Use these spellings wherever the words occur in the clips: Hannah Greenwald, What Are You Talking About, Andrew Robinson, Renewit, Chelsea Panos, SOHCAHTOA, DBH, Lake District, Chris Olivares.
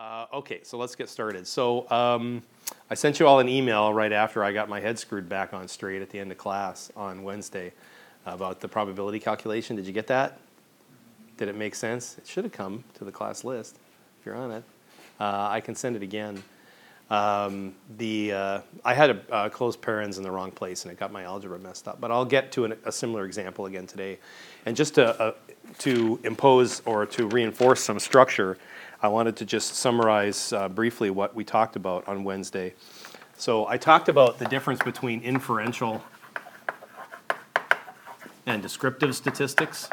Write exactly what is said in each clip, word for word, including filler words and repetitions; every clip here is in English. Uh, okay, so let's get started. So um, I sent you all an email right after I got my head screwed back on straight at the end of class on Wednesday about the probability calculation. Did you get that? Did it make sense? It should have come to the class list if you're on it. Uh, I can send it again. Um, the uh, I had a uh, close parens in the wrong place, and it got my algebra messed up. But I'll get to an, a similar example again today. And just to, uh, to impose or to reinforce some structure, I wanted to just summarize uh, briefly what we talked about on Wednesday. So I talked about the difference between inferential and descriptive statistics.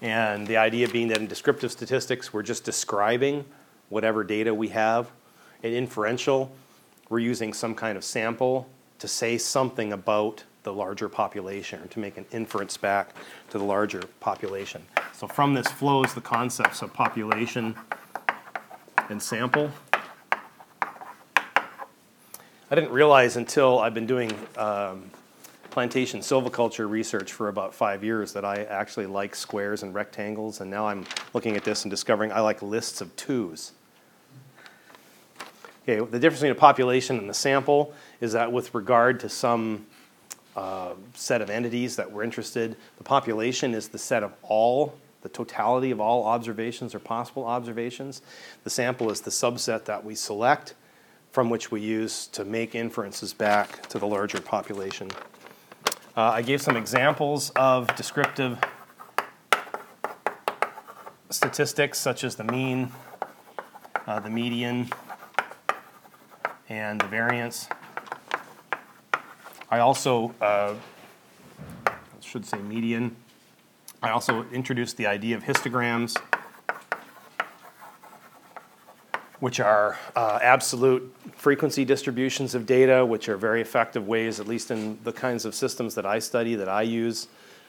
And the idea being that in descriptive statistics, we're just describing whatever data we have. In inferential, we're using some kind of sample to say something about the larger population, or to make an inference back to the larger population. So from this flows the concepts of population and sample. I didn't realize until I've been doing um, plantation silviculture research for about five years that I actually like squares and rectangles, and now I'm looking at this and discovering I like lists of twos. Okay, the difference between a population and the sample is that with regard to some uh, set of entities that we're interested, the population is the set of all, the totality of all observations or possible observations. The sample is the subset that we select from which we use to make inferences back to the larger population. Uh, I gave some examples of descriptive statistics, such as the mean, uh, the median, and the variance. I also uh, I should say median. I also introduced the idea of histograms, which are uh, absolute frequency distributions of data, which are very effective ways, at least in the kinds of systems that I study, that I use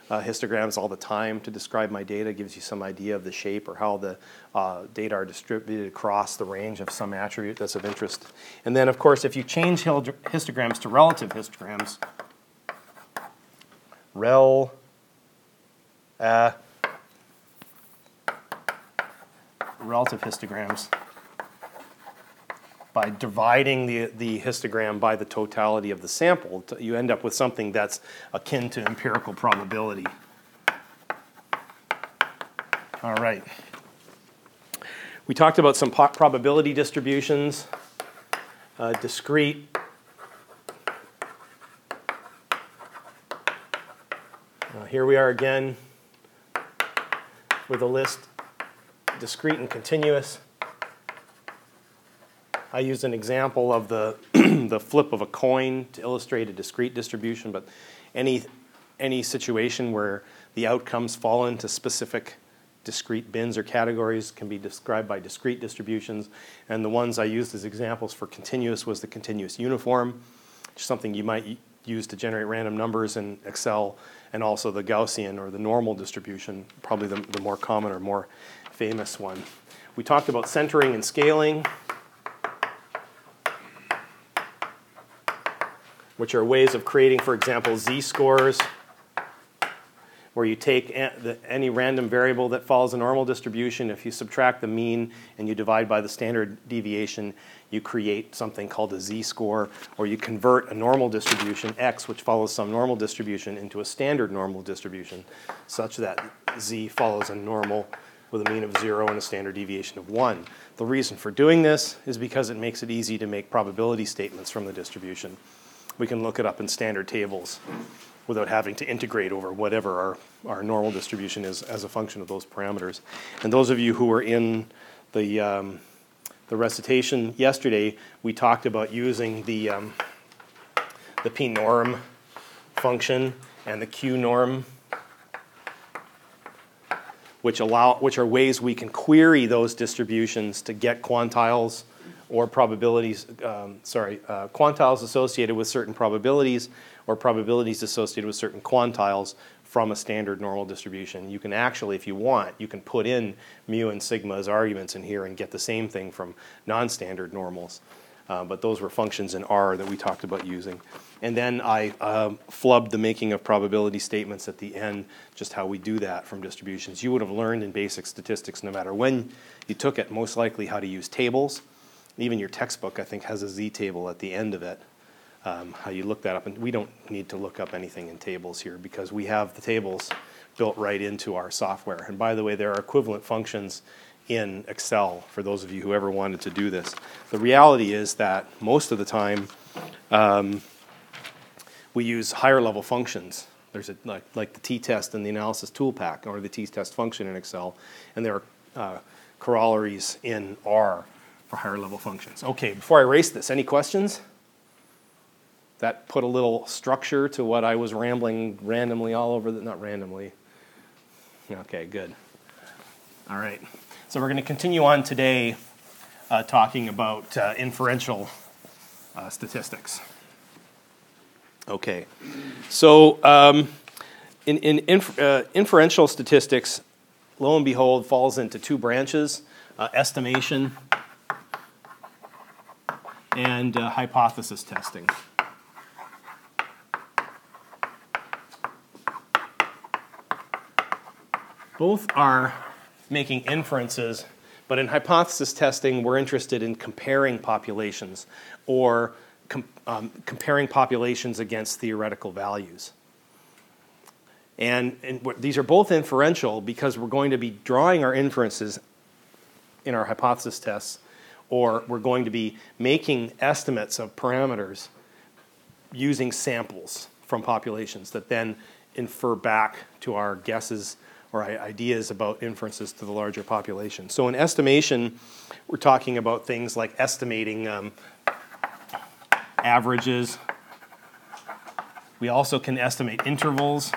uh, histograms all the time to describe my data. It gives you some idea of the shape or how the uh, data are distributed across the range of some attribute that's of interest. And then, of course, if you change histograms to relative histograms, rel, uh, relative histograms, by dividing the, the histogram by the totality of the sample, you end up with something that's akin to empirical probability. All right. We talked about some po- probability distributions, uh, discrete, uh, here we are again with a list, discrete and continuous. I used an example of the, the flip of a coin to illustrate a discrete distribution, but any, any situation where the outcomes fall into specific discrete bins or categories can be described by discrete distributions. And the ones I used as examples for continuous was the continuous uniform, which is something you might use to generate random numbers in Excel, and also the Gaussian or the normal distribution, probably the, the more common or more famous one. We talked about centering and scaling, which are ways of creating, for example, z-scores, where you take any random variable that follows a normal distribution. If you subtract the mean and you divide by the standard deviation, you create something called a z-score, or you convert a normal distribution, x, which follows some normal distribution, into a standard normal distribution, such that z follows a normal with a mean of zero and a standard deviation of one. The reason for doing this is because it makes it easy to make probability statements from the distribution. We can look it up in standard tables without having to integrate over whatever our, our normal distribution is as a function of those parameters. And those of you who were in the, um, the recitation yesterday, we talked about using the, um, the p-norm function and the q-norm, which allow, which are ways we can query those distributions to get quantiles or probabilities, um, sorry, uh, quantiles associated with certain probabilities or probabilities associated with certain quantiles from a standard normal distribution. You can actually, if you want, you can put in mu and sigma as arguments in here and get the same thing from non-standard normals. Uh, but those were functions in R that we talked about using. And then I um, flubbed the making of probability statements at the end, just how we do that from distributions. You would have learned in basic statistics, no matter when you took it, most likely how to use tables. Even your textbook, I think, has a Z table at the end of it, um, how you look that up. And we don't need to look up anything in tables here because we have the tables built right into our software. And by the way, there are equivalent functions in Excel, for those of you who ever wanted to do this. The reality is that most of the time um, we use higher level functions. There's a, like, like the t-test in the analysis tool pack, or the t-test function in Excel, and there are uh, corollaries in R for higher level functions. Okay, before I erase this, any questions? That put a little structure to what I was rambling randomly all over, the, not randomly. Okay, good. All right. So we're going to continue on today uh, talking about uh, inferential uh, statistics. Okay, so um, in, in inf uh, inferential statistics, lo and behold, falls into two branches, uh, estimation and uh, hypothesis testing. Both are making inferences, but in hypothesis testing, we're interested in comparing populations or com um, comparing populations against theoretical values. And, and these are both inferential because we're going to be drawing our inferences in our hypothesis tests, or we're going to be making estimates of parameters using samples from populations that then infer back to our guesses or ideas about inferences to the larger population. So in estimation, we're talking about things like estimating um, averages. We also can estimate intervals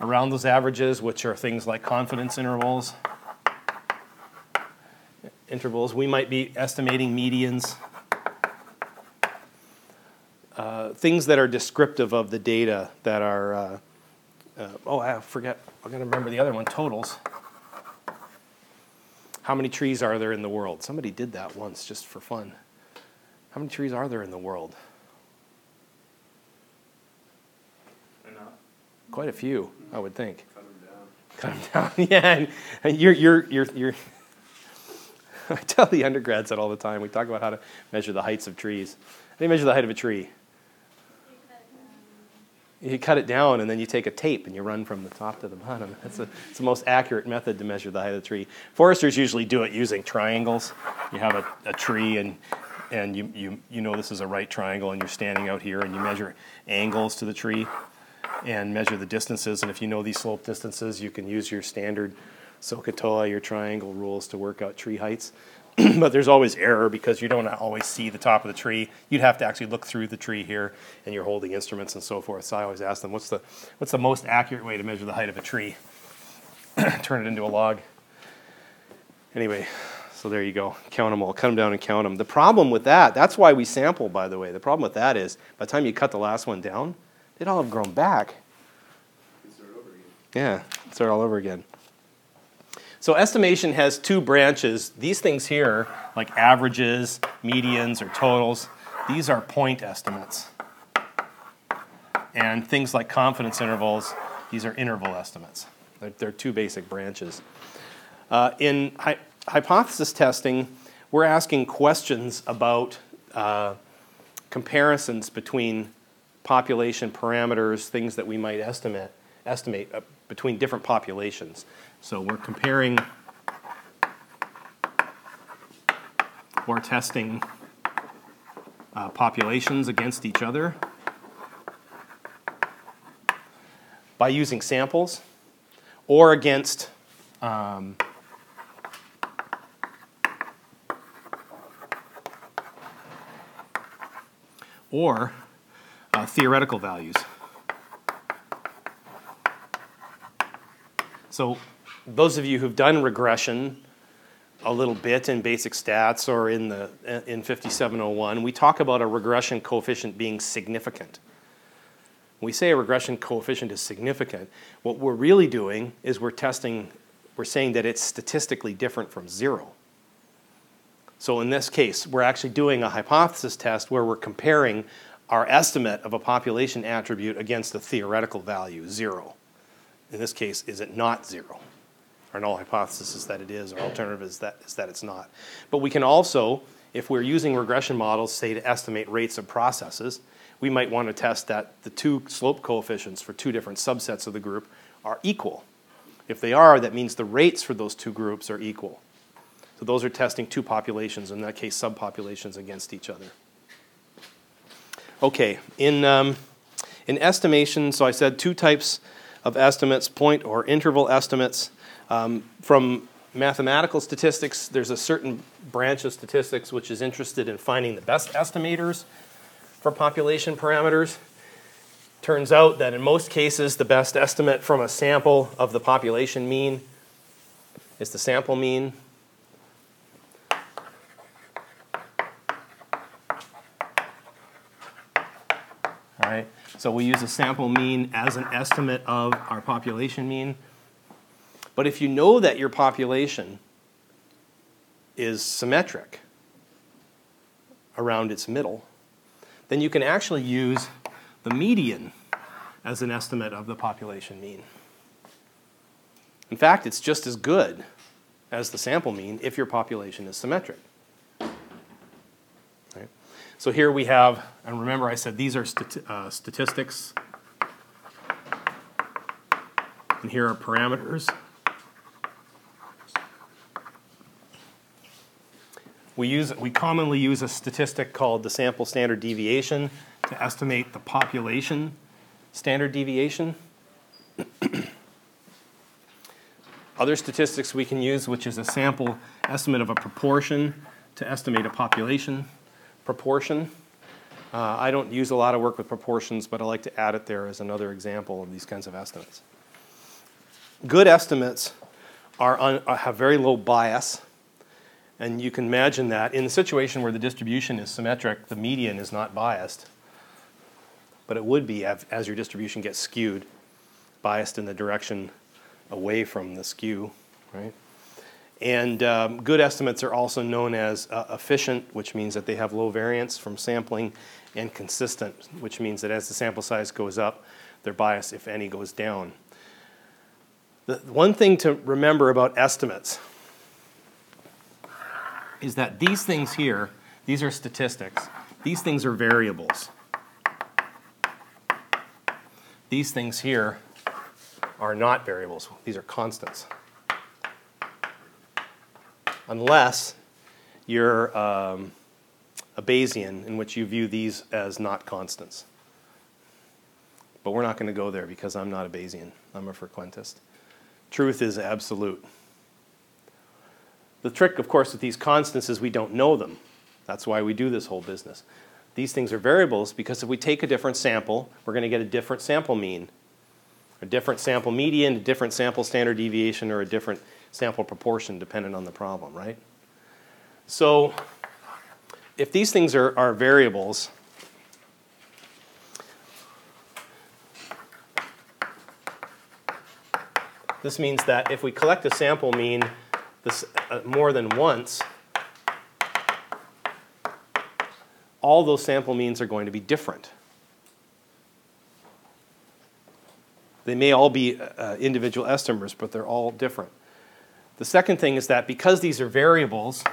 around those averages, which are things like confidence intervals. Intervals. We might be estimating medians. Uh, things that are descriptive of the data that are uh, Uh, oh, I forget. I'm going to remember the other one, totals. How many trees are there in the world? Somebody did that once just for fun. How many trees are there in the world? Enough. Quite a few, I would think. Cut them down. Cut them down, yeah. And, and you're, you're, you're, you're I tell the undergrads that all the time. We talk about how to measure the heights of trees. How do you measure the height of a tree? You cut it down, and then you take a tape, and you run from the top to the bottom. That's a, it's the most accurate method to measure the height of the tree. Foresters usually do it using triangles. You have a, a tree, and and you, you, you know this is a right triangle, and you're standing out here, and you measure angles to the tree and measure the distances. And if you know these slope distances, you can use your standard SOHCAHTOA, your triangle rules, to work out tree heights. But there's always error because you don't always see the top of the tree. You'd have to actually look through the tree here, and you're holding instruments and so forth. So I always ask them, what's the, what's the most accurate way to measure the height of a tree? Turn it into a log. Anyway, so there you go. Count them all. Cut them down and count them. The problem with that, that's why we sample, by the way. The problem with that is by the time you cut the last one down, they'd all have grown back. Start over again. Yeah, start all over again. So estimation has two branches. These things here, like averages, medians, or totals, these are point estimates. And things like confidence intervals, these are interval estimates. They're, they're two basic branches. Uh, in hy hypothesis testing, we're asking questions about uh, comparisons between population parameters, things that we might estimate, estimate uh, between different populations. So we're comparing or testing uh, populations against each other by using samples or against um, or uh, theoretical values. So those of you who've done regression a little bit in basic stats or in the in fifty-seven oh one, we talk about a regression coefficient being significant. When we say a regression coefficient is significant, what we're really doing is we're testing, we're saying that it's statistically different from zero. So in this case, we're actually doing a hypothesis test where we're comparing our estimate of a population attribute against the theoretical value, zero. In this case, is it not zero? Our null hypothesis is that it is. Our alternative is that, is that it's not. But we can also, if we're using regression models, say, to estimate rates of processes, we might want to test that the two slope coefficients for two different subsets of the group are equal. If they are, that means the rates for those two groups are equal. So those are testing two populations, in that case subpopulations, against each other. Okay, in, um, in estimation, so I said two types of estimates, point or interval estimates. Um, from mathematical statistics, there's a certain branch of statistics which is interested in finding the best estimators for population parameters. Turns out that in most cases, the best estimate from a sample of the population mean is the sample mean. All right, so we use a sample mean as an estimate of our population mean. But if you know that your population is symmetric around its middle, then you can actually use the median as an estimate of the population mean. In fact, it's just as good as the sample mean if your population is symmetric. Right? So here we have, and remember I said these are stati uh, statistics, and here are parameters. We use, we commonly use a statistic called the sample standard deviation to estimate the population standard deviation. Other statistics we can use, which is a sample estimate of a proportion to estimate a population proportion. Uh, I don't use a lot of work with proportions, but I like to add it there as another example of these kinds of estimates. Good estimates are un, have very low bias. And you can imagine that in the situation where the distribution is symmetric, the median is not biased. But it would be as your distribution gets skewed, biased in the direction away from the skew, right? And um, good estimates are also known as uh, efficient, which means that they have low variance from sampling, and consistent, which means that as the sample size goes up, their bias, if any, goes down. The one thing to remember about estimates is that these things here, these are statistics. These things are variables. These things here are not variables. These are constants. Unless you're um, a Bayesian, in which you view these as not constants. But we're not going to go there because I'm not a Bayesian. I'm a frequentist. Truth is absolute. The trick, of course, with these constants is we don't know them. That's why we do this whole business. These things are variables because if we take a different sample, we're going to get a different sample mean, a different sample median, a different sample standard deviation, or a different sample proportion dependent on the problem, right? So if these things are, are variables, this means that if we collect a sample mean this uh, more than once, all those sample means are going to be different. They may all be uh, individual estimators, but they're all different. The second thing is that because these are variables,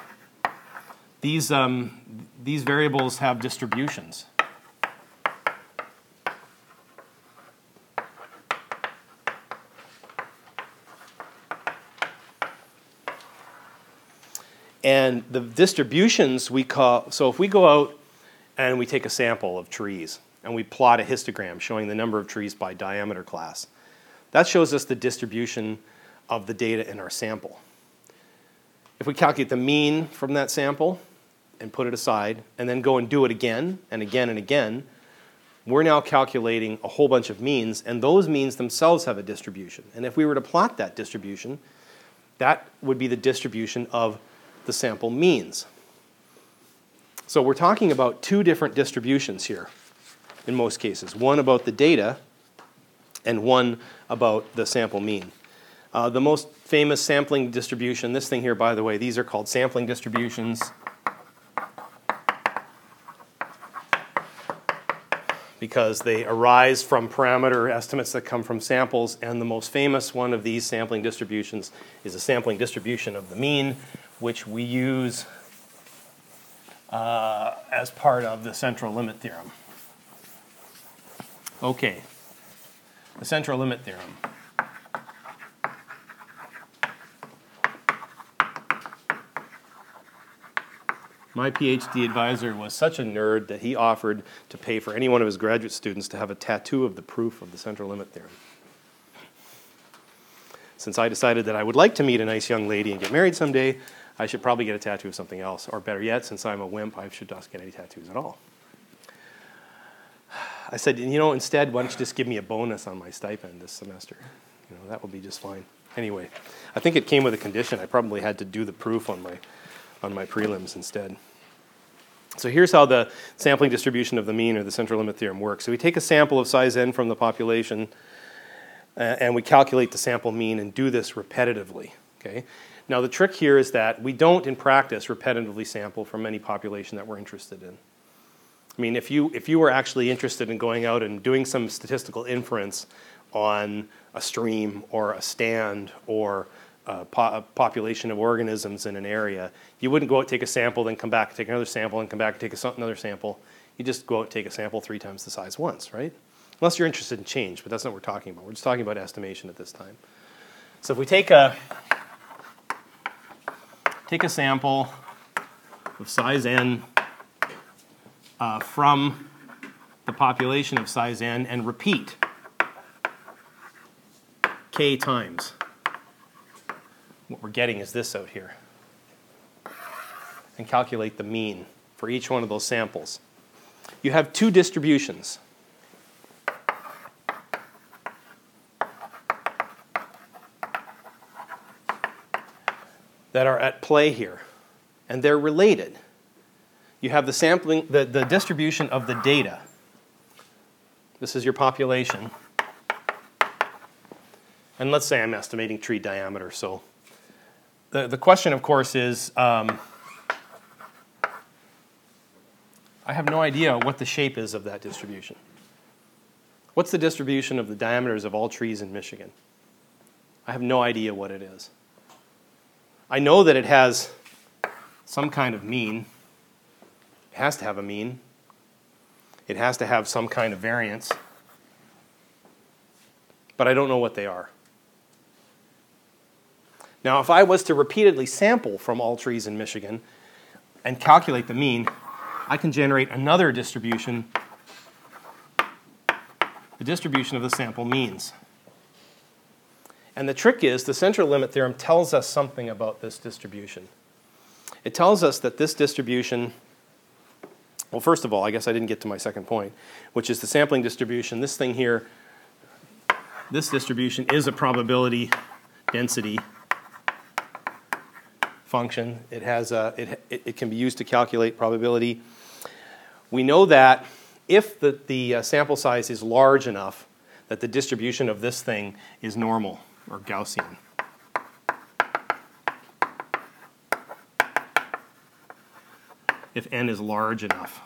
these, um, these variables have distributions. And the distributions we call, so if we go out and we take a sample of trees and we plot a histogram showing the number of trees by diameter class, that shows us the distribution of the data in our sample. If we calculate the mean from that sample and put it aside and then go and do it again and again and again, we're now calculating a whole bunch of means, and those means themselves have a distribution. And if we were to plot that distribution, that would be the distribution of the sample means. So we're talking about two different distributions here in most cases, one about the data and one about the sample mean. Uh, the most famous sampling distribution, this thing here, by the way, these are called sampling distributions. because they arise from parameter estimates that come from samples, and the most famous one of these sampling distributions is a sampling distribution of the mean, which we use uh, as part of the central limit theorem. Okay, the central limit theorem. My PhD advisor was such a nerd that he offered to pay for any one of his graduate students to have a tattoo of the proof of the central limit theorem. Since I decided that I would like to meet a nice young lady and get married someday, I should probably get a tattoo of something else. Or better yet, since I'm a wimp, I should not get any tattoos at all. I said, you know, instead, why don't you just give me a bonus on my stipend this semester? You know, that would be just fine. Anyway, I think it came with a condition. I probably had to do the proof on my, on my prelims instead. So here's how the sampling distribution of the mean or the central limit theorem works. So we take a sample of size n from the population, uh, and we calculate the sample mean and do this repetitively. Okay? Now the trick here is that we don't, in practice, repetitively sample from any population that we're interested in. I mean, if you, if you were actually interested in going out and doing some statistical inference on a stream or a stand or a, po a population of organisms in an area, you wouldn't go out and take a sample, then come back and take another sample, and come back and take a, another sample. You just go out and take a sample three times the size once, right? Unless you're interested in change, but that's not what we're talking about. We're just talking about estimation at this time. So if we take a, take a sample of size n, Uh, from the population of size n and repeat k times. What we're getting is this out here. And calculate the mean for each one of those samples. You have two distributions. That are at play here. And they're related. You have the sampling, the, the distribution of the data. This is your population. And let's say I'm estimating tree diameter. So the, the question, of course, is um, I have no idea what the shape is of that distribution. What's the distribution of the diameters of all trees in Michigan? I have no idea what it is. I know that it has some kind of mean. It has to have a mean. It has to have some kind of variance. But I don't know what they are. Now, if I was to repeatedly sample from all trees in Michigan and calculate the mean, I can generate another distribution, the distribution of the sample means. And the trick is, the central limit theorem tells us something about this distribution. It tells us that this distribution, well, first of all, I guess I didn't get to my second point, which is the sampling distribution. This thing here, this distribution is a probability density function. It has a, it, it can be used to calculate probability. We know that if the, the sample size is large enough that the distribution of this thing is normal or Gaussian. If n is large enough.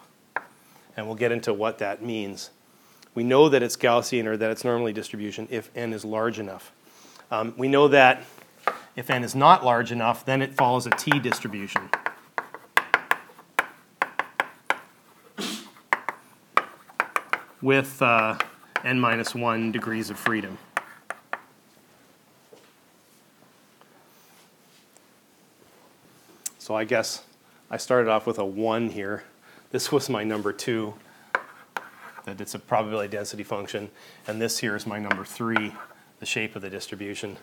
And we'll get into what that means. We know that it's Gaussian or that it's normally distribution if n is large enough. Um, we know that if n is not large enough, then it follows a t distribution. With uh, n minus one degrees of freedom. So I guess I started off with a one here. This was my number two, that it's a probability density function. And this here is my number three, the shape of the distribution.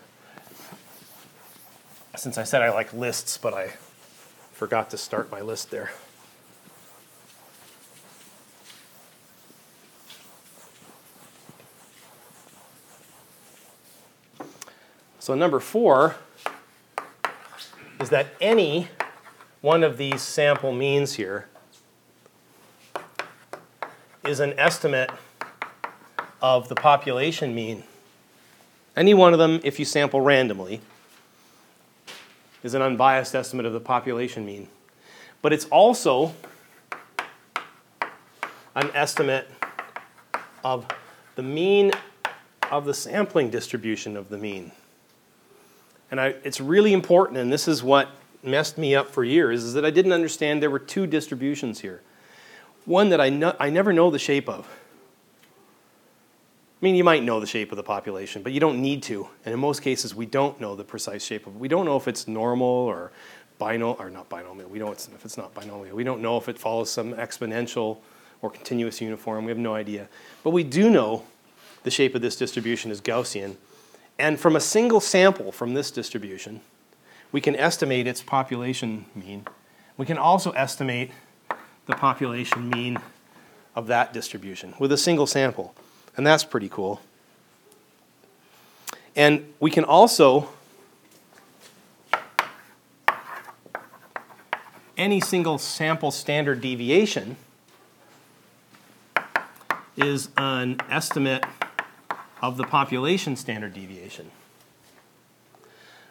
Since I said I like lists, but I forgot to start my list there. So number four is that any one of these sample means here is an estimate of the population mean. Any one of them, if you sample randomly, is an unbiased estimate of the population mean. But it's also an estimate of the mean of the sampling distribution of the mean. And I, it's really important, and this is what messed me up for years, is that I didn't understand there were two distributions here. One that I, no, I never know the shape of. I mean, you might know the shape of the population, but you don't need to. And in most cases, we don't know the precise shape of it. We don't know if it's normal or binomial, or not binomial. We know it's, if it's not binomial. We don't know if it follows some exponential or continuous uniform. We have no idea. But we do know the shape of this distribution is Gaussian. And from a single sample from this distribution, we can estimate its population mean. We can also estimate the population mean of that distribution with a single sample. And that's pretty cool. And we can also, any single sample standard deviation is an estimate of the population standard deviation.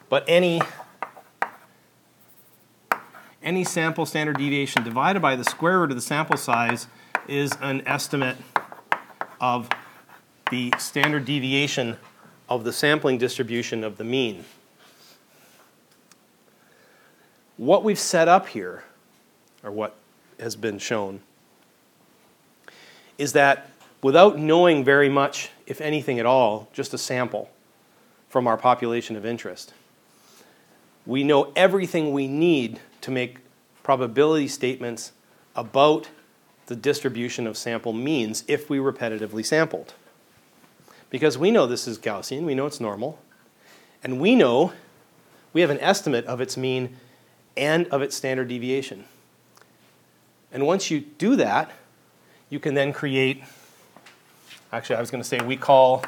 But any, any sample standard deviation divided by the square root of the sample size is an estimate of the standard deviation of the sampling distribution of the mean. What we've set up here, or what has been shown, is that without knowing very much, if anything at all, just a sample from our population of interest, we know everything we need to make probability statements about the distribution of sample means if we repetitively sampled. Because we know this is Gaussian, we know it's normal, and we know we have an estimate of its mean and of its standard deviation. And once you do that, you can then create, actually I was going to say we call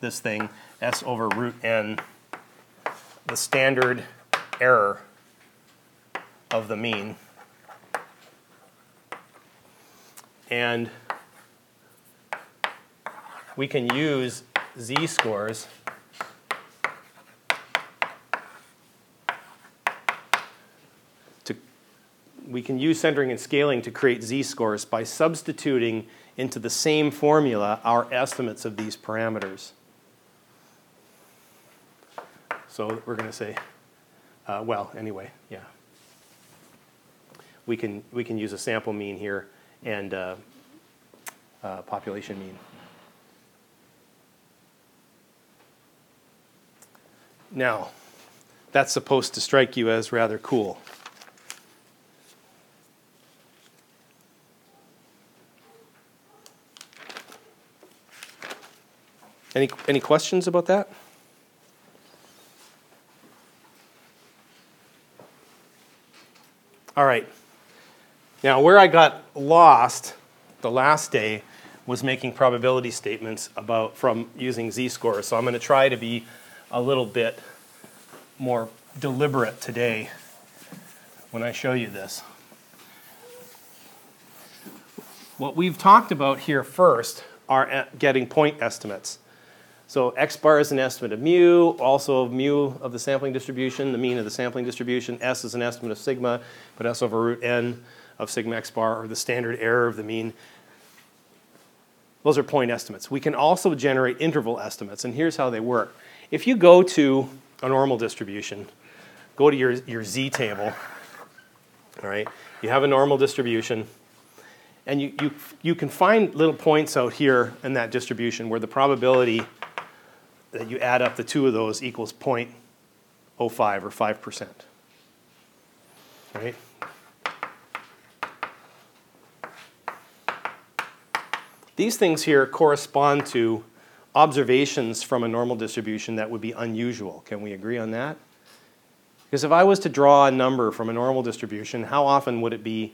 this thing S over root n the standard error of the mean. And we can use z-scores to, we can use centering and scaling to create z-scores by substituting into the same formula our estimates of these parameters. So we're going to say, uh, well, anyway, yeah. We can, we can use a sample mean here and uh, uh, population mean. Now, that's supposed to strike you as rather cool. Any, any questions about that? All right. Now, where I got lost the last day was making probability statements about from using z-scores. So I'm going to try to be a little bit more deliberate today when I show you this. What we've talked about here first are getting point estimates. So x bar is an estimate of mu, also of mu of the sampling distribution, the mean of the sampling distribution. S is an estimate of sigma, but S over root n of sigma x bar, or the standard error of the mean. Those are point estimates. We can also generate interval estimates, and here's how they work. If you go to a normal distribution, go to your, your z table, all right, you have a normal distribution, and you, you, you can find little points out here in that distribution where the probability that you add up the two of those equals zero point zero five or five percent, right? These things here correspond to observations from a normal distribution that would be unusual. Can we agree on that? Because if I was to draw a number from a normal distribution, how often would it be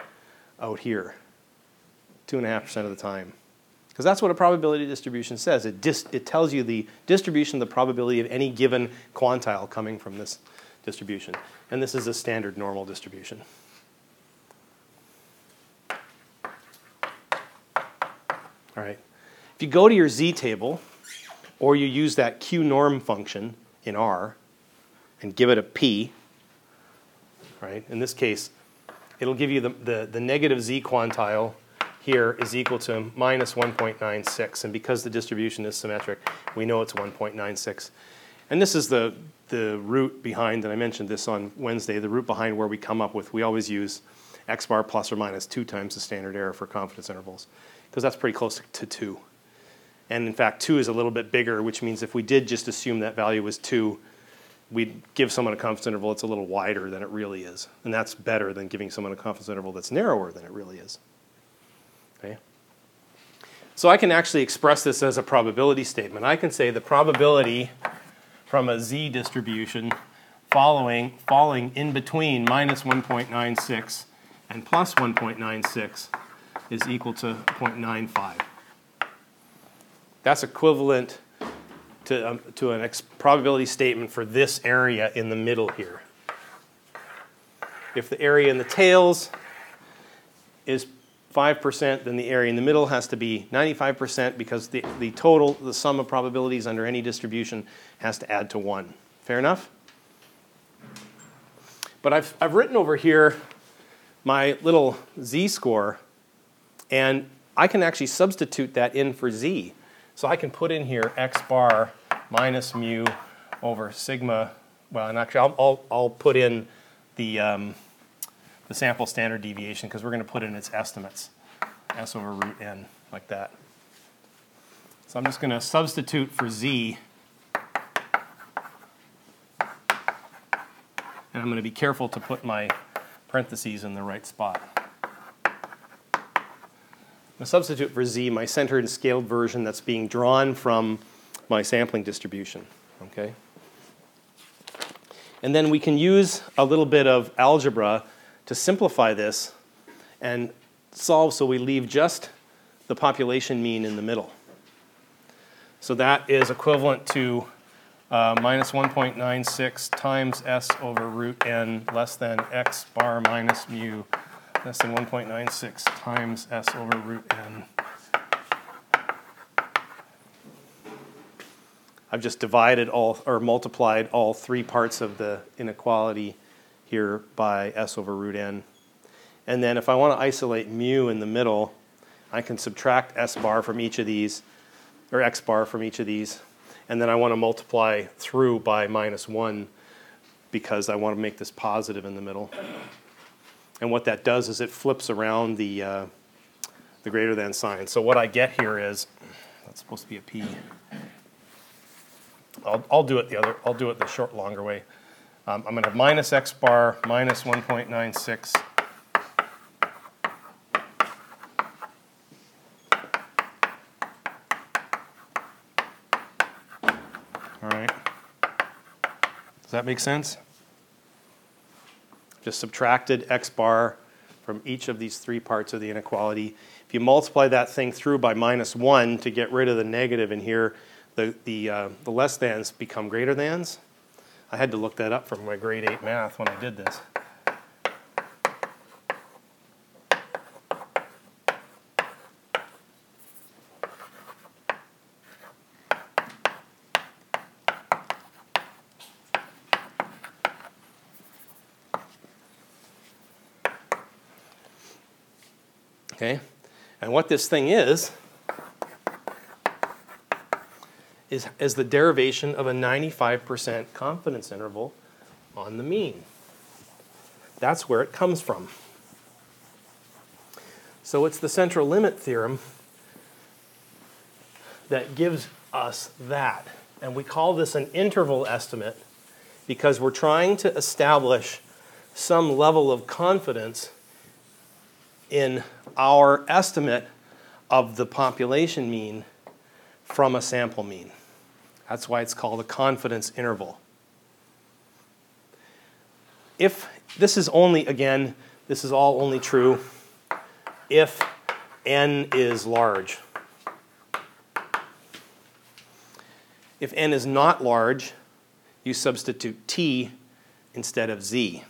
out here? Two and a half percent of the time. Because that's what a probability distribution says. It, dis it tells you the distribution of the probability of any given quantile coming from this distribution. And this is a standard normal distribution. All right. If you go to your z table, or you use that q-norm function in R and give it a p, right? In this case, it'll give you the, the, the negative z quantile here is equal to minus one point nine six. And because the distribution is symmetric, we know it's one point nine six. And this is the, the root behind, and I mentioned this on Wednesday, the root behind where we come up with, we always use x bar plus or minus two times the standard error for confidence intervals, because that's pretty close to two. And in fact, two is a little bit bigger, which means if we did just assume that value was two, we'd give someone a confidence interval that's a little wider than it really is. And that's better than giving someone a confidence interval that's narrower than it really is. Okay? So I can actually express this as a probability statement. I can say the probability from a z distribution following, falling in between minus one point nine six and plus one point nine six is equal to zero point nine five. That's equivalent to, um, to an ex probability statement for this area in the middle here. If the area in the tails is five percent, then the area in the middle has to be ninety-five percent, because the, the total, the sum of probabilities under any distribution has to add to one. Fair enough? But I've, I've written over here my little z-score, and I can actually substitute that in for z. So I can put in here x bar minus mu over sigma. Well, and actually, I'll, I'll, I'll put in the, um, the sample standard deviation, because we're going to put in its estimates, s over root n, like that. So I'm just going to substitute for z. And I'm going to be careful to put my parentheses in the right spot. I'm going to substitute for z my centered and scaled version that's being drawn from my sampling distribution. Okay? And then we can use a little bit of algebra to simplify this and solve so we leave just the population mean in the middle. So that is equivalent to uh, minus one point nine six times s over root n less than x bar minus mu less than one point nine six times s over root n. I've just divided all, or multiplied all three parts of the inequality here by s over root n. And then if I want to isolate mu in the middle, I can subtract s bar from each of these, or x bar from each of these. And then I want to multiply through by minus one, because I want to make this positive in the middle. And what that does is it flips around the, uh, the greater than sign. So what I get here is, that's supposed to be a p. I'll, I'll do it the other, I'll do it the short, longer way. Um, I'm going to have minus x bar minus one point nine six All right. Does that make sense? Just subtracted x bar from each of these three parts of the inequality. If you multiply that thing through by minus one to get rid of the negative in here, the, the, uh, the less thans become greater thans. I had to look that up from my grade eight math when I did this. Okay? And what this thing is, is, is the derivation of a ninety-five percent confidence interval on the mean. That's where it comes from. So it's the central limit theorem that gives us that. And we call this an interval estimate because we're trying to establish some level of confidence in our estimate of the population mean from a sample mean. That's why it's called a confidence interval. If this is only, again, this is all only true if n is large. If n is not large, you substitute t instead of z.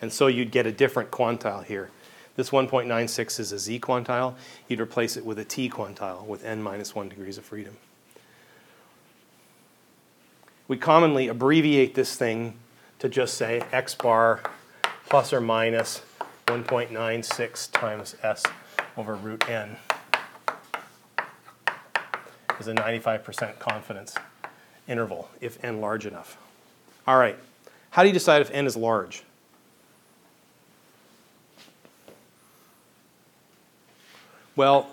And so you'd get a different quantile here. This one point nine six is a z quantile. You'd replace it with a t quantile with n minus one degrees of freedom. We commonly abbreviate this thing to just say x bar plus or minus one point nine six times s over root n is a ninety-five percent confidence interval if n large enough. All right, how do you decide if n is large? Well,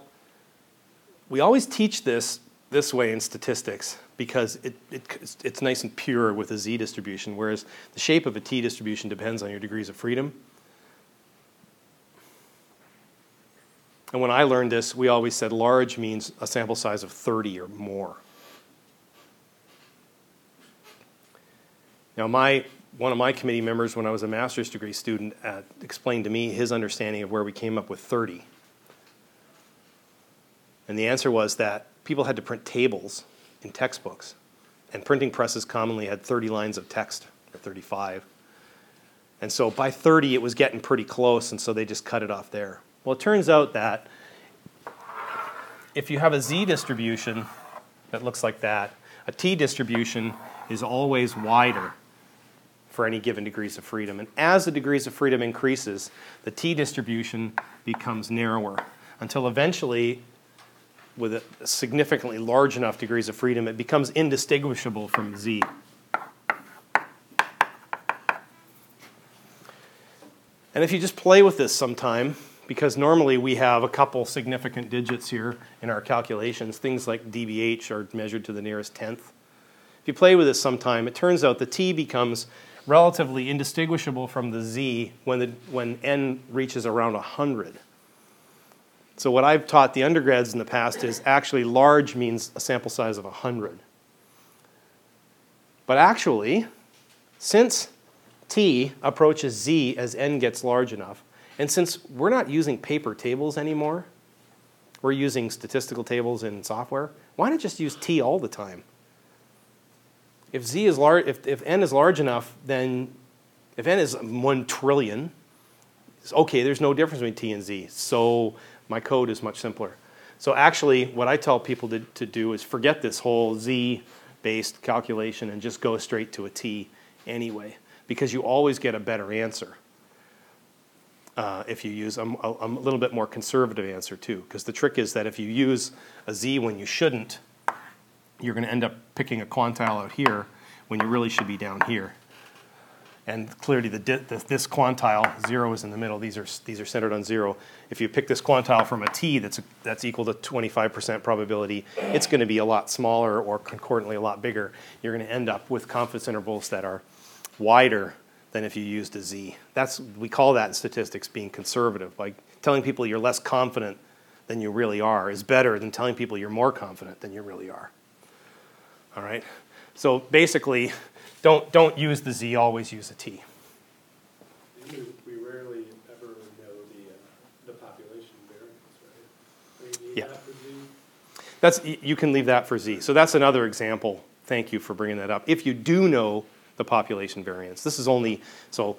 we always teach this this way in statistics because it, it, it's nice and pure with a z distribution, whereas the shape of a t distribution depends on your degrees of freedom. And when I learned this, we always said large means a sample size of thirty or more. Now, my, one of my committee members, when I was a master's degree student, at, explained to me his understanding of where we came up with thirty. And the answer was that people had to print tables in textbooks, and printing presses commonly had thirty lines of text, or thirty-five. And so by thirty, it was getting pretty close, and so they just cut it off there. Well, it turns out that if you have a z distribution that looks like that, a t distribution is always wider for any given degrees of freedom. And as the degrees of freedom increases, the t distribution becomes narrower until eventually, with a significantly large enough degrees of freedom, it becomes indistinguishable from z. And if you just play with this sometime, because normally we have a couple significant digits here in our calculations, things like D B H are measured to the nearest tenth. If you play with this sometime, it turns out the t becomes relatively indistinguishable from the z when, the, when n reaches around one hundred. So what I've taught the undergrads in the past is actually large means a sample size of one hundred. But actually, since t approaches z as n gets large enough, and since we're not using paper tables anymore, we're using statistical tables in software, why not just use t all the time? If z is large, if, if n is large enough, then if n is one trillion, it's okay, there's no difference between t and z. So my code is much simpler. So actually, what I tell people to, to do is forget this whole z-based calculation and just go straight to a t anyway, because you always get a better answer uh, if you use a, a, a little bit more conservative answer too, because the trick is that if you use a z when you shouldn't, you're going to end up picking a quantile out here when you really should be down here. And clearly, the, the, this quantile, zero is in the middle. These are, these are centered on zero. If you pick this quantile from a t that's, a, that's equal to twenty-five percent probability, it's going to be a lot smaller or concordantly a lot bigger. You're going to end up with confidence intervals that are wider than if you used a z. That's, we call that in statistics being conservative. Like telling people you're less confident than you really are is better than telling people you're more confident than you really are. All right? So basically, Don't, don't use the z, always use a t. We, we rarely ever know the, uh, the population variance, right? Leave yeah. That for z? That's, you can leave that for z. So that's another example. Thank you for bringing that up. If you do know the population variance, this is only, so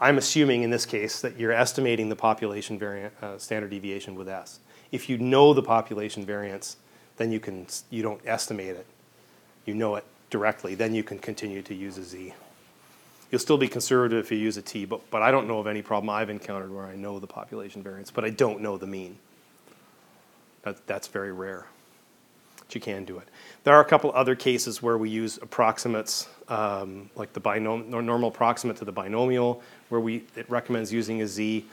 I'm assuming in this case that you're estimating the population variant, uh, standard deviation with s. If you know the population variance, then you, can, you don't estimate it. You know it directly, then you can continue to use a z. You'll still be conservative if you use a t, but, but I don't know of any problem I've encountered where I know the population variance, but I don't know the mean. That, that's very rare, but you can do it. There are a couple other cases where we use approximates, um, like the binom normal approximate to the binomial, where we, it recommends using a z,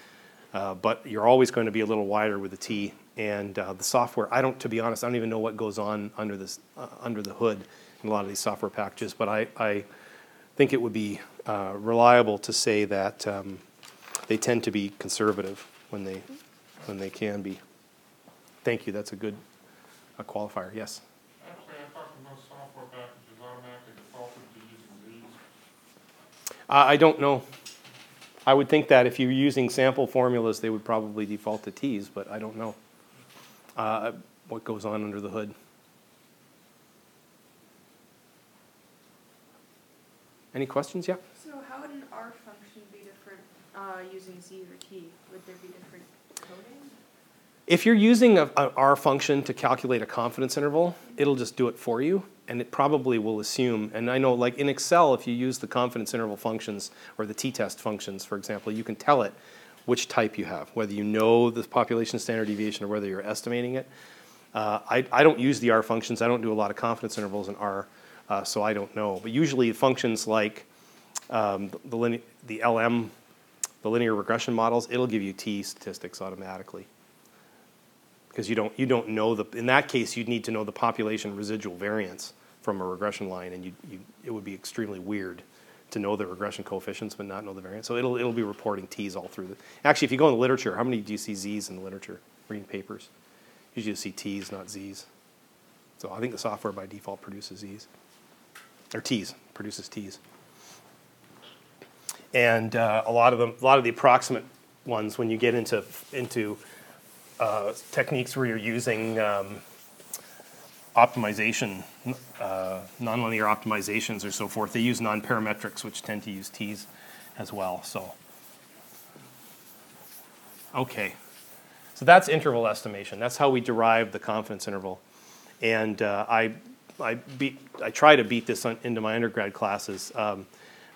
uh, but you're always going to be a little wider with a t. And uh, the software, I don't, to be honest, I don't even know what goes on under, this, uh, under the hood in a lot of these software packages, but I, I think it would be uh, reliable to say that um, they tend to be conservative when they, when they can be. Thank you, that's a good a qualifier, yes? Actually, I thought that most software packages automatically defaulted to using these. Uh, I don't know. I would think that if you're using sample formulas, they would probably default to t's, but I don't know uh, what goes on under the hood. Any questions? Yeah? So how would an R function be different uh, using z or t? Would there be different coding? If you're using an R function to calculate a confidence interval, mm-hmm. it'll just do it for you, and it probably will assume. And I know, like in Excel, if you use the confidence interval functions or the t-test functions, for example, you can tell it which type you have, whether you know the population standard deviation or whether you're estimating it. Uh, I, I don't use the R functions. I don't do a lot of confidence intervals in R, uh, so I don't know. But usually functions like um, the, line the L M, the linear regression models, it'll give you T statistics automatically. Because you don't, you don't know the, in that case, you'd need to know the population residual variance from a regression line, and you, you, it would be extremely weird to know the regression coefficients but not know the variance. So it'll, it'll be reporting T's all through the, actually, if you go in the literature, how many do you see Z's in the literature, reading papers? Usually you see T's, not Z's. So I think the software by default produces Z's, or T's, produces T's. And uh, a lot of them, a lot of the approximate ones, when you get into, into Uh, techniques where you're using um, optimization, uh, nonlinear optimizations or so forth. They use nonparametrics, which tend to use T's as well. So, okay. So that's interval estimation. That's how we derive the confidence interval. And uh, I, I, beat, I try to beat this on, into my undergrad classes, um,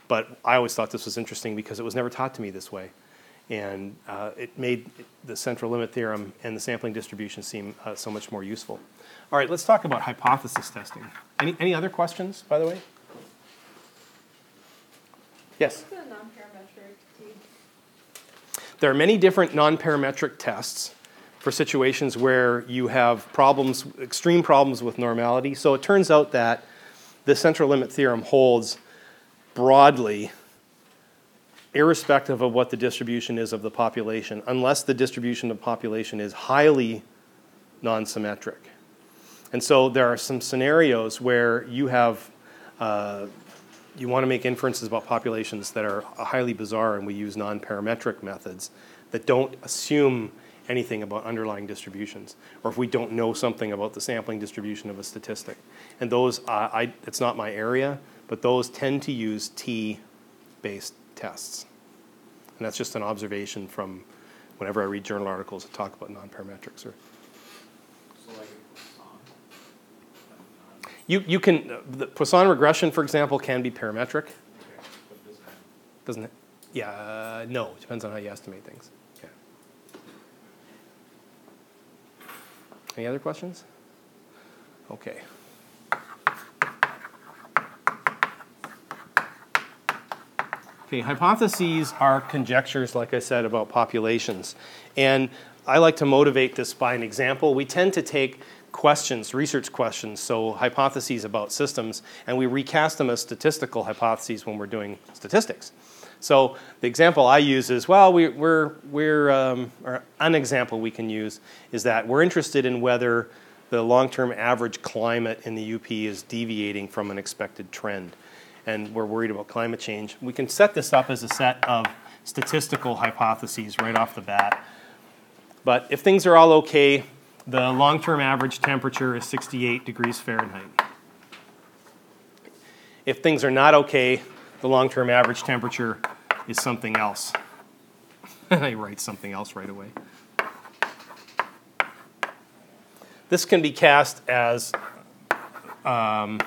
but I always thought this was interesting because it was never taught to me this way. And uh, it made the central limit theorem and the sampling distribution seem uh, so much more useful. All right, let's talk about hypothesis testing. Any, any other questions, by the way? Yes? What's the nonparametric T? There are many different nonparametric tests for situations where you have problems, extreme problems with normality. So it turns out that the central limit theorem holds broadly irrespective of what the distribution is of the population, unless the distribution of population is highly non-symmetric. And so there are some scenarios where you have, uh, you want to make inferences about populations that are highly bizarre, and we use non-parametric methods that don't assume anything about underlying distributions, or if we don't know something about the sampling distribution of a statistic. And those, uh, I, it's not my area, but those tend to use T-based tests. And that's just an observation from whenever I read journal articles that talk about nonparametrics. Or so like Poisson. You you can uh, the Poisson regression, for example, can be parametric. Okay. But doesn't it? Doesn't it? Yeah. Uh, no. It depends on how you estimate things. Yeah. Any other questions? Okay. Okay, hypotheses are conjectures, like I said, about populations. And I like to motivate this by an example. We tend to take questions, research questions, so hypotheses about systems, and we recast them as statistical hypotheses when we're doing statistics. So the example I use is, well, we, we're, we're um, or an example we can use is that we're interested in whether the long-term average climate in the U P is deviating from an expected trend, and we're worried about climate change. We can set this up as a set of statistical hypotheses right off the bat. But if things are all okay, the long-term average temperature is sixty-eight degrees Fahrenheit. If things are not okay, the long-term average temperature is something else. I write something else right away. This can be cast as um,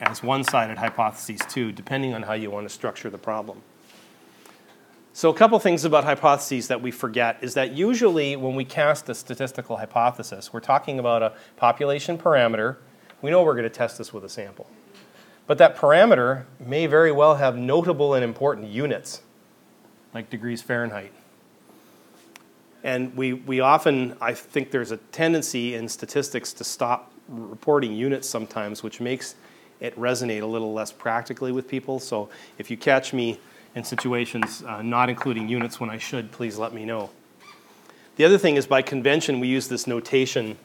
as one-sided hypotheses too, depending on how you want to structure the problem. So a couple things about hypotheses that we forget is that usually when we cast a statistical hypothesis, we're talking about a population parameter. We know we're going to test this with a sample. But that parameter may very well have notable and important units, like degrees Fahrenheit. And we, we often, I think there's a tendency in statistics to stop reporting units sometimes, which makes it resonate a little less practically with people. So if you catch me in situations uh, not including units when I should, please let me know. The other thing is, by convention, we use this notation,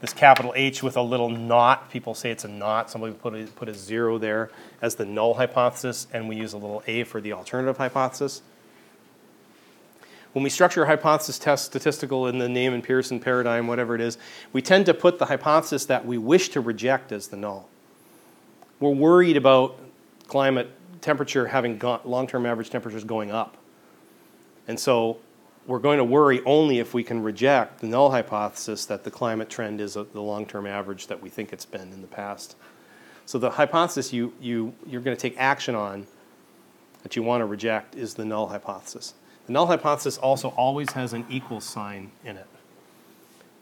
this capital H with a little knot. People say it's a knot. Somebody put a, put a zero there as the null hypothesis, and we use a little a for the alternative hypothesis. When we structure hypothesis test statistical in the Neyman Pearson paradigm, whatever it is, we tend to put the hypothesis that we wish to reject as the null. We're worried about climate temperature having gone, long-term average temperatures going up. And so we're going to worry only if we can reject the null hypothesis that the climate trend is a, the long-term average that we think it's been in the past. So the hypothesis you, you, you're going to take action on that you want to reject is the null hypothesis. The null hypothesis also always has an equal sign in it,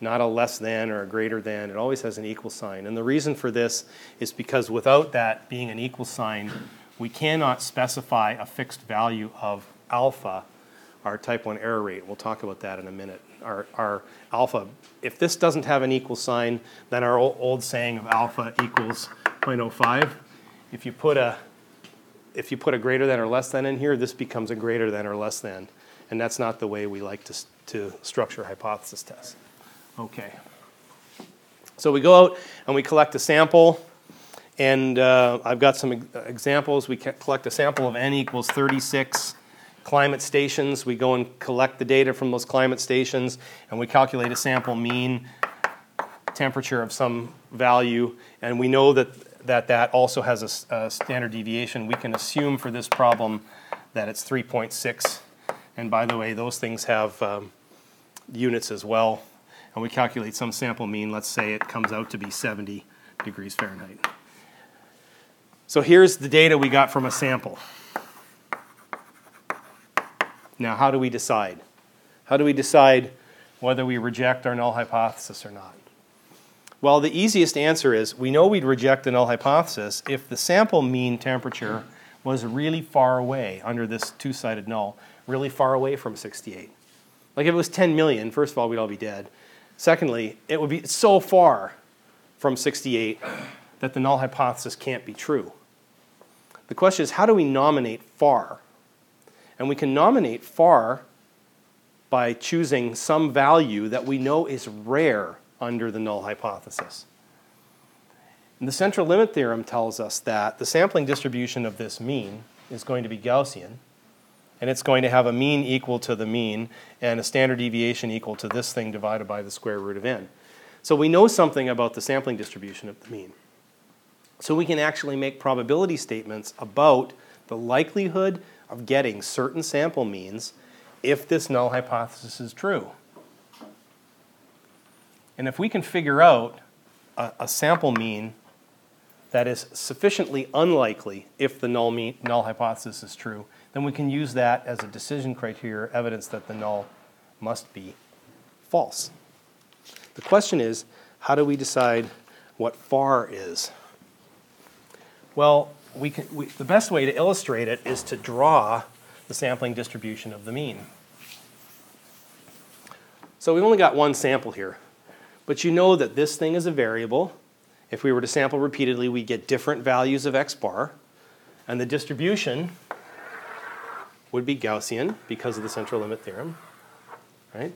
not a less than or a greater than. It always has an equal sign. And the reason for this is because without that being an equal sign, we cannot specify a fixed value of alpha, our type one error rate. We'll talk about that in a minute. Our, our alpha, if this doesn't have an equal sign, then our old, old saying of alpha equals zero point zero five. If you put a if you put a greater than or less than in here, this becomes a greater than or less than. And that's not the way we like to, to structure hypothesis tests. Okay. So we go out and we collect a sample. And uh, I've got some examples. We collect a sample of n equals thirty-six climate stations. We go and collect the data from those climate stations. And we calculate a sample mean temperature of some value. And we know that that that also has a, a standard deviation. We can assume for this problem that it's three point six. And by the way, those things have um, units as well. And we calculate some sample mean. Let's say it comes out to be seventy degrees Fahrenheit. So here's the data we got from a sample. Now, how do we decide? How do we decide whether we reject our null hypothesis or not? Well, the easiest answer is we know we'd reject the null hypothesis if the sample mean temperature was really far away under this two-sided null, really far away from sixty-eight. Like if it was ten million, first of all, we'd all be dead. Secondly, it would be so far from sixty-eight that the null hypothesis can't be true. The question is, how do we nominate far? And we can nominate far by choosing some value that we know is rare under the null hypothesis. And the central limit theorem tells us that the sampling distribution of this mean is going to be Gaussian, and it's going to have a mean equal to the mean and a standard deviation equal to this thing divided by the square root of n. So we know something about the sampling distribution of the mean. So we can actually make probability statements about the likelihood of getting certain sample means if this null hypothesis is true. And if we can figure out a, a sample mean that is sufficiently unlikely if the null, mean, null hypothesis is true, then we can use that as a decision criteria, evidence that the null must be false. The question is, how do we decide what far is? Well, we can, we, the best way to illustrate it is to draw the sampling distribution of the mean. So we've only got one sample here. But you know that this thing is a variable. If we were to sample repeatedly, we get different values of x bar. And the distribution would be Gaussian because of the central limit theorem. Right?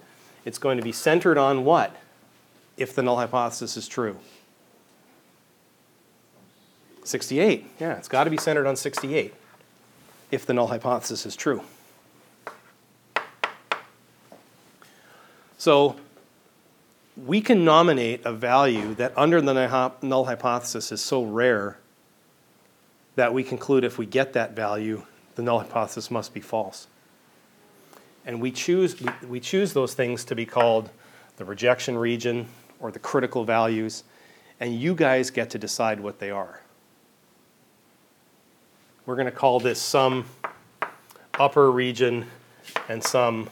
It's going to be centered on what if the null hypothesis is true? sixty-eight. Yeah, it's got to be centered on sixty-eight if the null hypothesis is true. So we can nominate a value that under the null hypothesis is so rare that we conclude if we get that value, the null hypothesis must be false. And we choose, we choose those things to be called the rejection region or the critical values. And you guys get to decide what they are. We're going to call this some upper region and some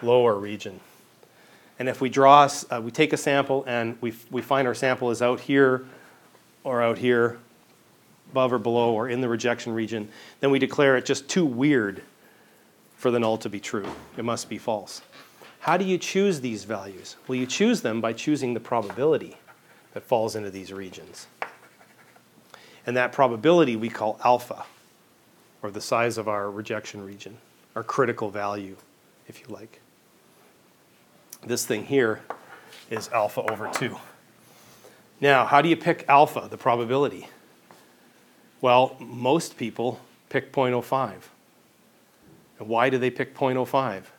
lower region. And if we draw, uh, we take a sample and we, we find our sample is out here or out here, above or below or in the rejection region, then we declare it just too weird for the null to be true. It must be false. How do you choose these values? Well, you choose them by choosing the probability that falls into these regions. And that probability we call alpha, or the size of our rejection region, our critical value, if you like. This thing here is alpha over two. Now, how do you pick alpha, the probability? Well, most people pick zero point zero five. And why do they pick zero point zero five?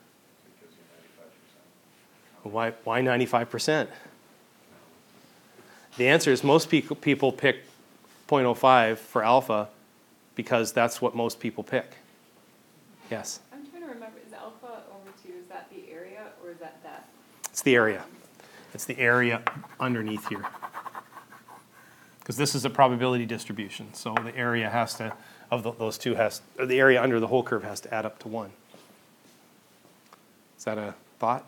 Why, why ninety-five percent? The answer is most pe people pick zero point zero five for alpha because that's what most people pick. Yes? I'm trying to remember, is alpha over two, is that the area or is that that? It's the area. It's the area underneath here. because this is a probability distribution. So the area has to, of the, those two has, or the area under the whole curve has to add up to one. Is that a thought?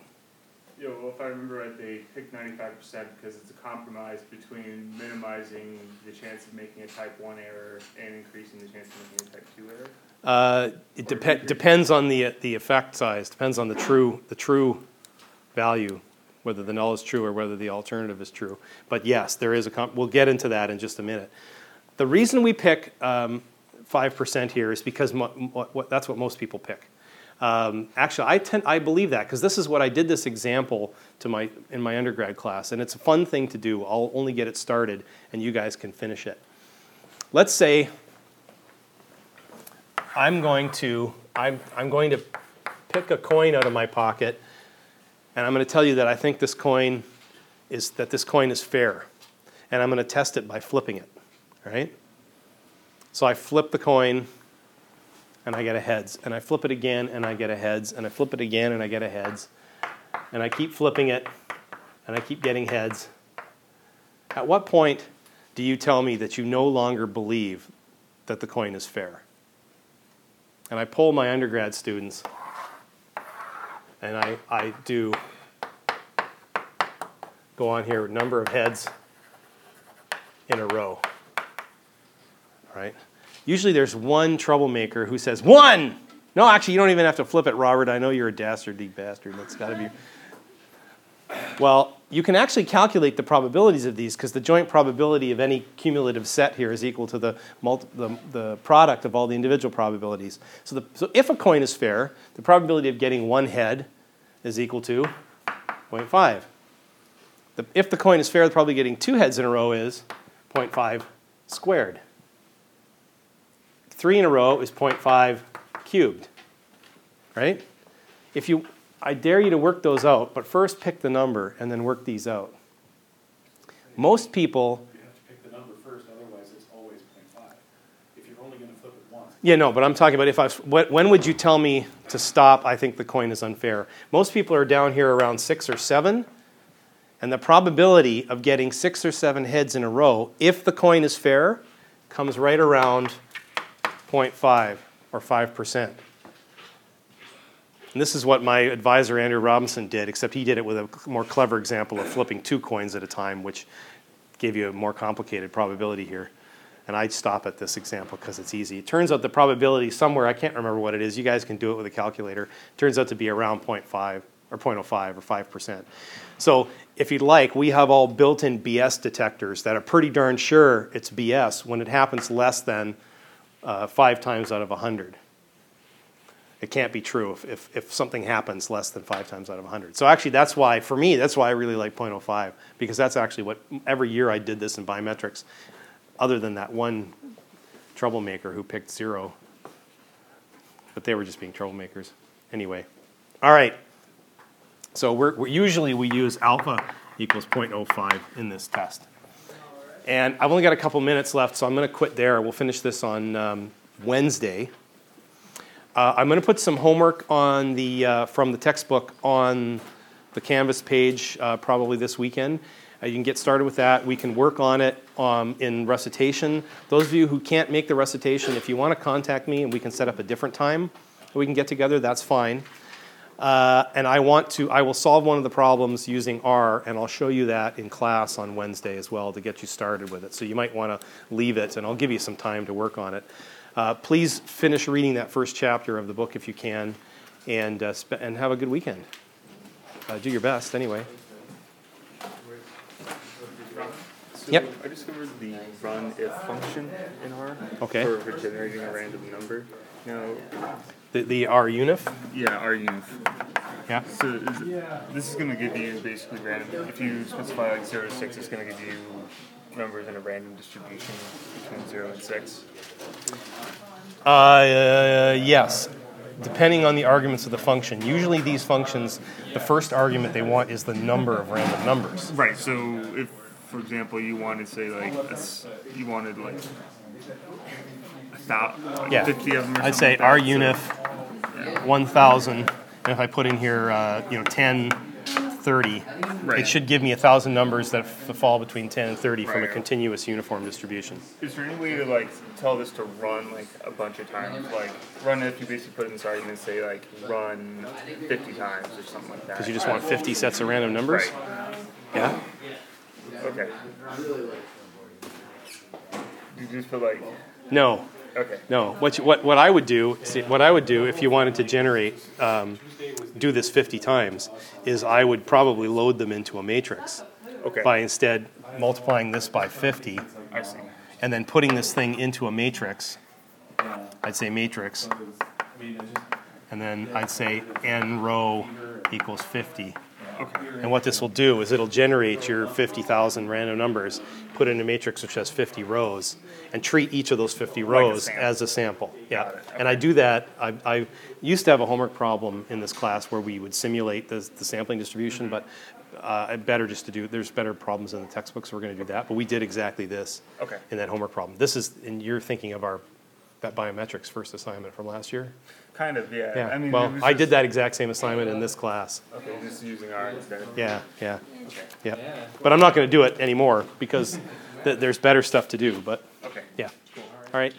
Yeah, well, if I remember right, they picked ninety-five percent because it's a compromise between minimizing the chance of making a type one error and increasing the chance of making a type two error. Uh, it dep depends on the the effect size. Depends on the true the true value, whether the null is true or whether the alternative is true. But yes, there is a comp we'll get into that in just a minute. The reason we pick um, five percent here is because mo what, that's what most people pick. Um, actually, I tend I believe that because this is what I did this example to my in my undergrad class, and it's a fun thing to do. I'll only get it started, and you guys can finish it. Let's say I'm going to I'm I'm going to pick a coin out of my pocket, and I'm going to tell you that I think this coin is that this coin is fair, and I'm going to test it by flipping it. All right. So I flip the coin, and I get a heads, and I flip it again, and I get a heads, and I flip it again, and I get a heads, and I keep flipping it, and I keep getting heads. At what point do you tell me that you no longer believe that the coin is fair? And I poll my undergrad students, and I, I do go on here with number of heads in a row, right? Usually there's one troublemaker who says, one! No, actually, you don't even have to flip it, Robert. I know you're a dastardly bastard. That's got to be... Well, you can actually calculate the probabilities of these because the joint probability of any cumulative set here is equal to the, multi the, the product of all the individual probabilities. So, the, so if a coin is fair, the probability of getting one head is equal to zero point five. The, if the coin is fair, the probability of getting two heads in a row is zero point five squared. Three in a row is zero point five cubed, right? If you, I dare you to work those out, but first pick the number and then work these out. Most people... You have to pick the number first, otherwise it's always zero point five. If you're only going to flip it once... Yeah, no, but I'm talking about if I... When would you tell me to stop, I think the coin is unfair? Most people are down here around six or seven, and the probability of getting six or seven heads in a row, if the coin is fair, comes right around... zero point five or five percent. And this is what my advisor Andrew Robinson did, except he did it with a more clever example of flipping two coins at a time, which gave you a more complicated probability here. And I'd stop at this example because it's easy. It turns out the probability somewhere, I can't remember what it is, you guys can do it with a calculator, turns out to be around zero point five or zero point zero five or five percent. So if you'd like, we have all built-in B S detectors that are pretty darn sure it's B S when it happens less than Uh, five times out of one hundred. It can't be true if, if, if something happens less than five times out of one hundred. So actually that's why, for me, that's why I really like zero point zero five, because that's actually what, every year I did this in biometrics, other than that one troublemaker who picked zero. But they were just being troublemakers. Anyway, all right. So we're, we're, usually we use alpha equals zero point zero five in this test. And I've only got a couple minutes left, so I'm going to quit there. We'll finish this on um, Wednesday. Uh, I'm going to put some homework on the, uh, from the textbook on the Canvas page uh, probably this weekend. Uh, you can get started with that. We can work on it um, in recitation. Those of you who can't make the recitation, if you want to contact me and we can set up a different time that we can get together, that's fine. Uh, and I want to, I will solve one of the problems using R, and I'll show you that in class on Wednesday as well to get you started with it. So you might want to leave it, and I'll give you some time to work on it. Uh, please finish reading that first chapter of the book if you can, and, uh, sp and have a good weekend. Uh, do your best, anyway. So yep. I discovered the run if function in R okay. for, for generating a random number. Now, the the R unif? Yeah, R unif. Yeah. So is it, this is going to give you basically random. If you specify like zero to six, it's going to give you numbers in a random distribution between zero and six. Uh, uh, yes, depending on the arguments of the function. Usually, these functions, the first argument they want is the number of random numbers. Right. So if for example, you wanted, say, like, a, you wanted, like, a thousand, like yeah. fifty of them or I'd say like R unif, yeah. one thousand, and if I put in here, uh, you know, ten, thirty, right. It should give me one thousand numbers that f- fall between ten and thirty right. from a continuous uniform distribution. Is there any way to like tell this to run like a bunch of times? Like run it, you basically put in this argument and say like run fifty times or something like that. Because you just want fifty sets of random numbers? Right. Yeah. Okay. You just put like... No. Okay. No. What you, what what I would do see, what I would do if you wanted to generate um, do this fifty times is I would probably load them into a matrix. Okay. By instead multiplying this by fifty. I see. And then putting this thing into a matrix. I'd say matrix. And then I'd say n row equals fifty. Okay. And what this will do is it'll generate your fifty thousand random numbers, put in a matrix which has fifty rows, and treat each of those fifty rows like a as a sample. Yeah. Okay. And I do that. I, I used to have a homework problem in this class where we would simulate the, the sampling distribution, mm-hmm. but uh, better just to do. There's better problems in the textbook, so we're going to do that. But we did exactly this okay. in that homework problem. This is, and you're thinking of our that biometrics first assignment from last year. Kind of, yeah. yeah. I mean, well, I did that exact same assignment in this class. Okay, just using R instead. Yeah, yeah, okay. yeah. yeah. But I'm not going to do it anymore because th- there's better stuff to do. But okay, yeah. Cool. All right.